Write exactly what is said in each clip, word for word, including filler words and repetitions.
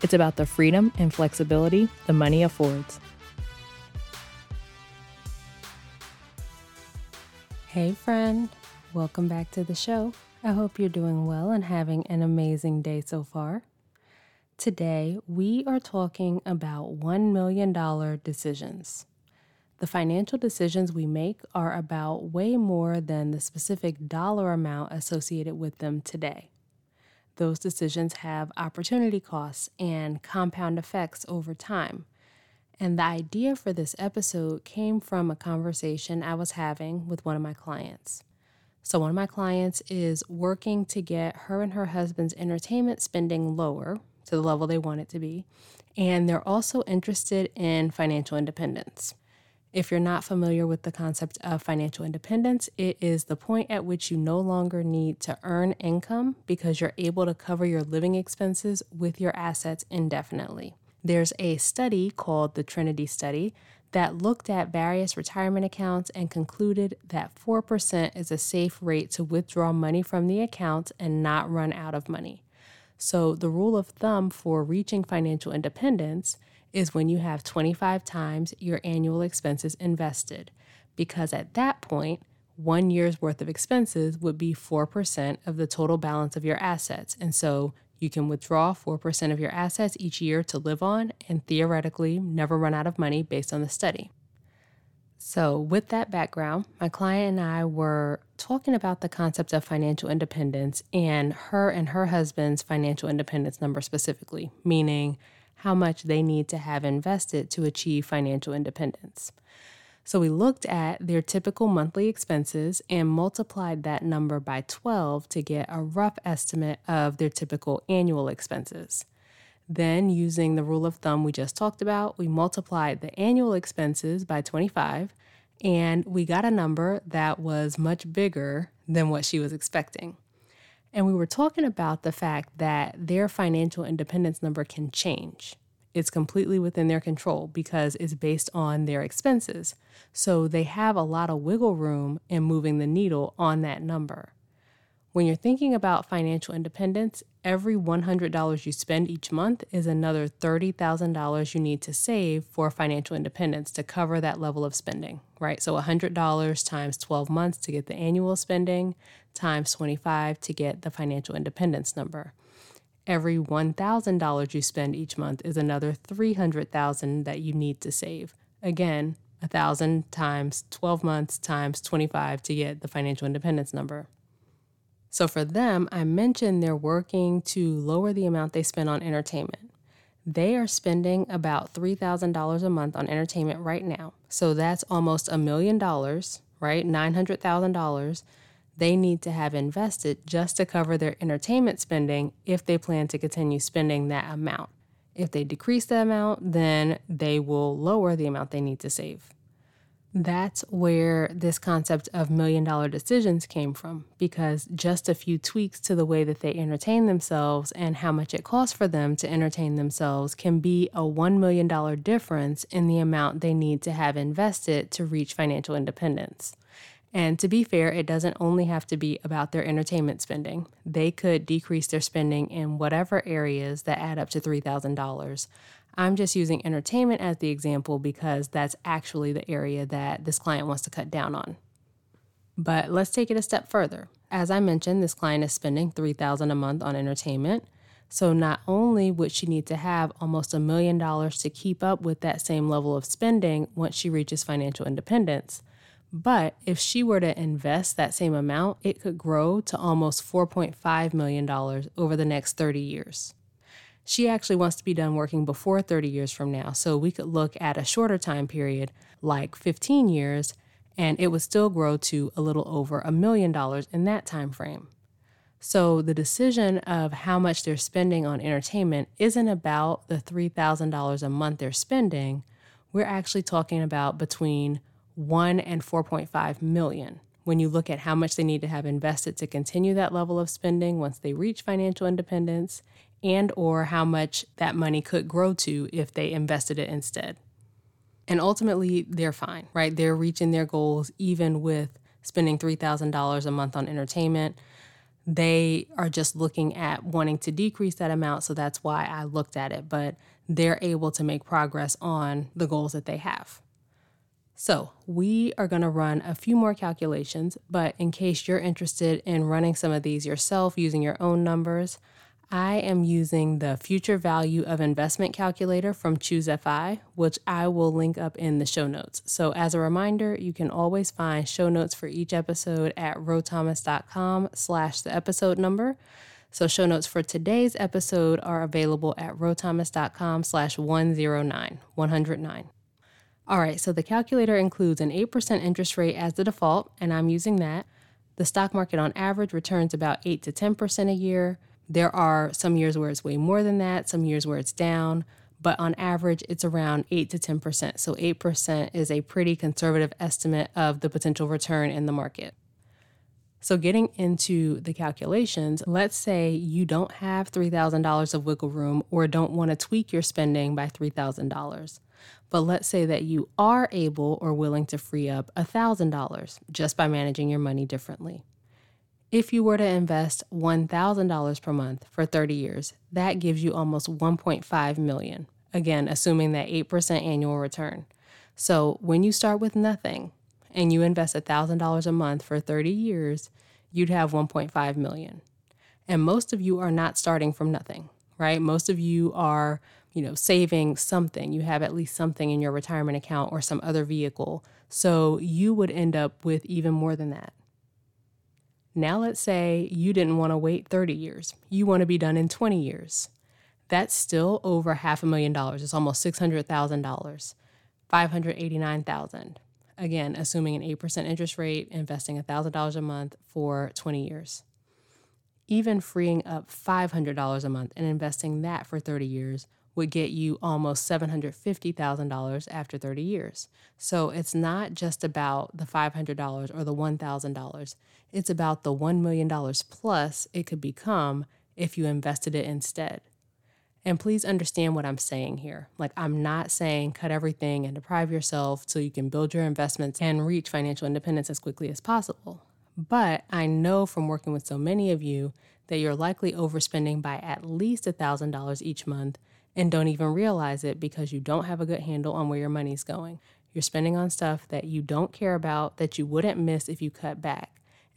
It's about the freedom and flexibility the money affords. Hey friend, welcome back to the show. I hope you're doing well and having an amazing day so far. Today, we are talking about one million dollars decisions. The financial decisions we make are about way more than the specific dollar amount associated with them today. Those decisions have opportunity costs and compound effects over time. And the idea for this episode came from a conversation I was having with one of my clients. So one of my clients is working to get her and her husband's entertainment spending lower to the level they want it to be. And they're also interested in financial independence. If you're not familiar with the concept of financial independence, it is the point at which you no longer need to earn income because you're able to cover your living expenses with your assets indefinitely. There's a study called the Trinity Study that looked at various retirement accounts and concluded that four percent is a safe rate to withdraw money from the account and not run out of money. So the rule of thumb for reaching financial independence is when you have twenty-five times your annual expenses invested, because at that point, one year's worth of expenses would be four percent of the total balance of your assets. And so you can withdraw four percent of your assets each year to live on and theoretically never run out of money based on the study. So with that background, my client and I were talking about the concept of financial independence and her and her husband's financial independence number specifically, meaning how much they need to have invested to achieve financial independence. So we looked at their typical monthly expenses and multiplied that number by twelve to get a rough estimate of their typical annual expenses. Then, using the rule of thumb we just talked about, we multiplied the annual expenses by twenty-five, and we got a number that was much bigger than what she was expecting. And we were talking about the fact that their financial independence number can change. It's completely within their control because it's based on their expenses. So they have a lot of wiggle room in moving the needle on that number. When you're thinking about financial independence, every one hundred dollars you spend each month is another thirty thousand dollars you need to save for financial independence to cover that level of spending, right? So one hundred dollars times twelve months to get the annual spending, times twenty-five to get the financial independence number. Every one thousand dollars you spend each month is another three hundred thousand dollars that you need to save. Again, one thousand times twelve months times twenty-five to get the financial independence number. So for them, I mentioned they're working to lower the amount they spend on entertainment. They are spending about three thousand dollars a month on entertainment right now. So that's almost a million dollars, right? nine hundred thousand dollars they need to have invested just to cover their entertainment spending if they plan to continue spending that amount. If they decrease the amount, then they will lower the amount they need to save. That's where this concept of million dollar decisions came from, because just a few tweaks to the way that they entertain themselves and how much it costs for them to entertain themselves can be a one million dollars difference in the amount they need to have invested to reach financial independence. And to be fair, it doesn't only have to be about their entertainment spending. They could decrease their spending in whatever areas that add up to three thousand dollars. I'm just using entertainment as the example because that's actually the area that this client wants to cut down on. But let's take it a step further. As I mentioned, this client is spending three thousand dollars a month on entertainment. So not only would she need to have almost a million dollars to keep up with that same level of spending once she reaches financial independence, but if she were to invest that same amount, it could grow to almost four point five million dollars over the next thirty years. She actually wants to be done working before thirty years from now, so we could look at a shorter time period, like fifteen years, and it would still grow to a little over a million dollars in that time frame. So the decision of how much they're spending on entertainment isn't about the three thousand dollars a month they're spending. We're actually talking about between one and four point five million dollars when you look at how much they need to have invested to continue that level of spending once they reach financial independence, and or how much that money could grow to if they invested it instead. And ultimately, they're fine, right? They're reaching their goals even with spending three thousand dollars a month on entertainment. They are just looking at wanting to decrease that amount, so that's why I looked at it, but they're able to make progress on the goals that they have. So we are going to run a few more calculations, but in case you're interested in running some of these yourself using your own numbers, I am using the Future Value of Investment Calculator from ChooseFI, which I will link up in the show notes. So as a reminder, you can always find show notes for each episode at rothomas.com slash the episode number. So show notes for today's episode are available at rothomas.com slash 109, 109. All right, so the calculator includes an eight percent interest rate as the default, and I'm using that. The stock market on average returns about eight to ten percent a year. There are some years where it's way more than that, some years where it's down, but on average, it's around eight to ten percent. So eight percent is a pretty conservative estimate of the potential return in the market. So getting into the calculations, let's say you don't have three thousand dollars of wiggle room or don't want to tweak your spending by three thousand dollars. But let's say that you are able or willing to free up one thousand dollars just by managing your money differently. If you were to invest one thousand dollars per month for thirty years, that gives you almost one point five million dollars, again, assuming that eight percent annual return. So when you start with nothing and you invest one thousand dollars a month for thirty years, you'd have one point five million dollars. And most of you are not starting from nothing, right? Most of you are, you know, saving something. You have at least something in your retirement account or some other vehicle. So you would end up with even more than that. Now let's say you didn't want to wait thirty years. You want to be done in twenty years. That's still over half a million dollars. It's almost six hundred thousand dollars, five hundred eighty-nine thousand dollars. Again, assuming an eight percent interest rate, investing one thousand dollars a month for twenty years. Even freeing up five hundred dollars a month and investing that for thirty years would get you almost seven hundred fifty thousand dollars after thirty years. So it's not just about the five hundred dollars or the one thousand dollars. It's about the one million dollars plus it could become if you invested it instead. And please understand what I'm saying here. Like, I'm not saying cut everything and deprive yourself so you can build your investments and reach financial independence as quickly as possible. But I know from working with so many of you that you're likely overspending by at least one thousand dollars each month and don't even realize it because you don't have a good handle on where your money's going. You're spending on stuff that you don't care about, that you wouldn't miss if you cut back.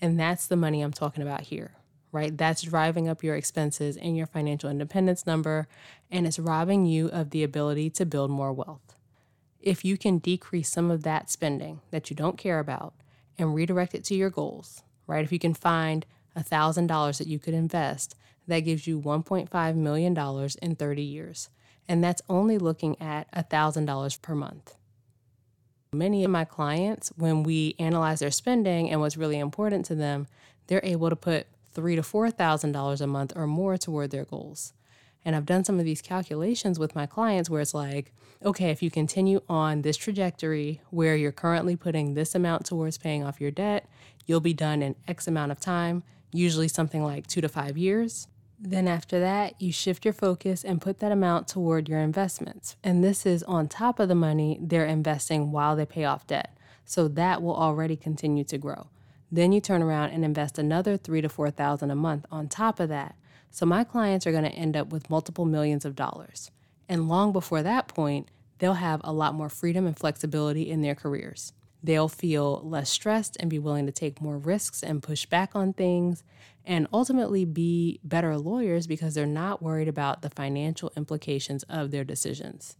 And that's the money I'm talking about here, right? That's driving up your expenses and your financial independence number, and it's robbing you of the ability to build more wealth. If you can decrease some of that spending that you don't care about and redirect it to your goals, right? If you can find one thousand dollars that you could invest, that gives you one point five million dollars in thirty years. And that's only looking at one thousand dollars per month. Many of my clients, when we analyze their spending and what's really important to them, they're able to put three thousand to four thousand dollars a month or more toward their goals. And I've done some of these calculations with my clients where it's like, okay, if you continue on this trajectory where you're currently putting this amount towards paying off your debt, you'll be done in X amount of time, usually something like two to five years. Then after that, you shift your focus and put that amount toward your investments. And this is on top of the money they're investing while they pay off debt. So that will already continue to grow. Then you turn around and invest another three to four thousand a month on top of that. So my clients are going to end up with multiple millions of dollars. And long before that point, they'll have a lot more freedom and flexibility in their careers. They'll feel less stressed and be willing to take more risks and push back on things and ultimately be better lawyers because they're not worried about the financial implications of their decisions.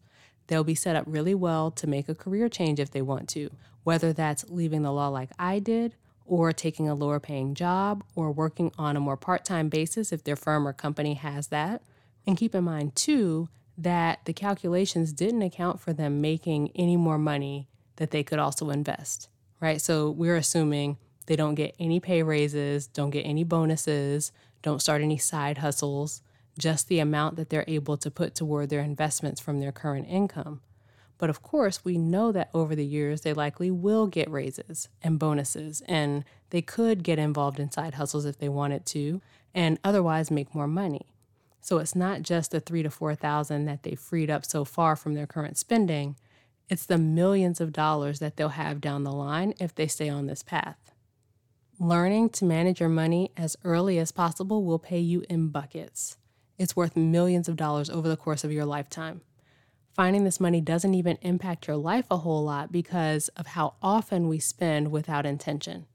They'll be set up really well to make a career change if they want to, whether that's leaving the law like I did, or taking a lower paying job, or working on a more part-time basis if their firm or company has that. And keep in mind too, that the calculations didn't account for them making any more money that they could also invest, right? So we're assuming They don't get any pay raises, don't get any bonuses, don't start any side hustles, just the amount that they're able to put toward their investments from their current income. But of course, we know that over the years, they likely will get raises and bonuses, and they could get involved in side hustles if they wanted to, and otherwise make more money. So it's not just the three to four thousand that they freed up so far from their current spending. It's the millions of dollars that they'll have down the line if they stay on this path. Learning to manage your money as early as possible will pay you in buckets. It's worth millions of dollars over the course of your lifetime. Finding this money doesn't even impact your life a whole lot because of how often we spend without intention.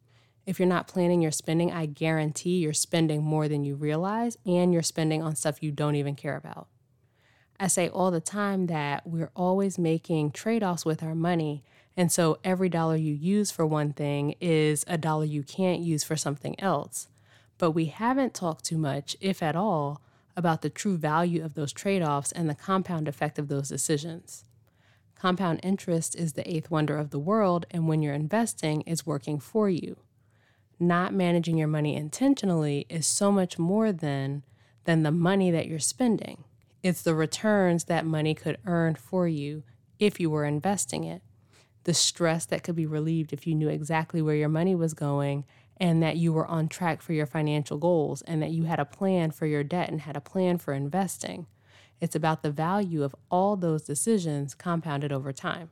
If you're not planning your spending, I guarantee you're spending more than you realize, and you're spending on stuff you don't even care about. I say all the time that we're always making trade-offs with our money, and so every dollar you use for one thing is a dollar you can't use for something else. But we haven't talked too much, if at all, about the true value of those trade-offs and the compound effect of those decisions. Compound interest is the eighth wonder of the world, and when you're investing, it's working for you. Not managing your money intentionally is so much more than, than the money that you're spending. It's the returns that money could earn for you if you were investing it, the stress that could be relieved if you knew exactly where your money was going, and that you were on track for your financial goals, and that you had a plan for your debt and had a plan for investing. It's about the value of all those decisions compounded over time.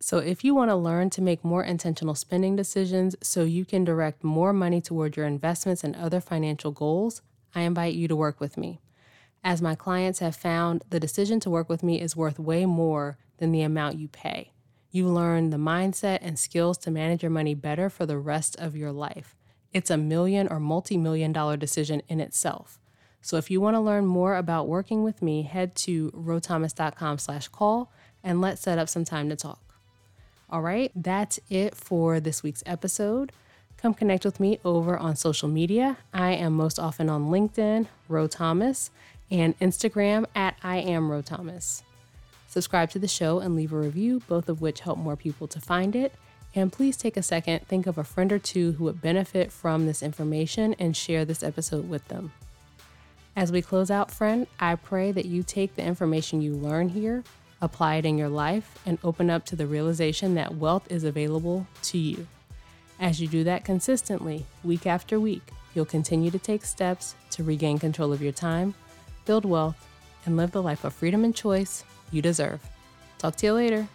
So if you want to learn to make more intentional spending decisions so you can direct more money toward your investments and other financial goals, I invite you to work with me. As my clients have found, the decision to work with me is worth way more than the amount you pay. You learn the mindset and skills to manage your money better for the rest of your life. It's a million or multi-million dollar decision in itself. So if you want to learn more about working with me, head to rothomas.com slash call and let's set up some time to talk. All right, that's it for this week's episode. Come connect with me over on social media. I am most often on LinkedIn, Ro Thomas, and Instagram at I am Ro Thomas. Subscribe to the show and leave a review, both of which help more people to find it. And please take a second, think of a friend or two who would benefit from this information and share this episode with them. As we close out, friend, I pray that you take the information you learn here, apply it in your life, and open up to the realization that wealth is available to you. As you do that consistently, week after week, you'll continue to take steps to regain control of your time, build wealth, and live the life of freedom and choice you deserve. Talk to you later.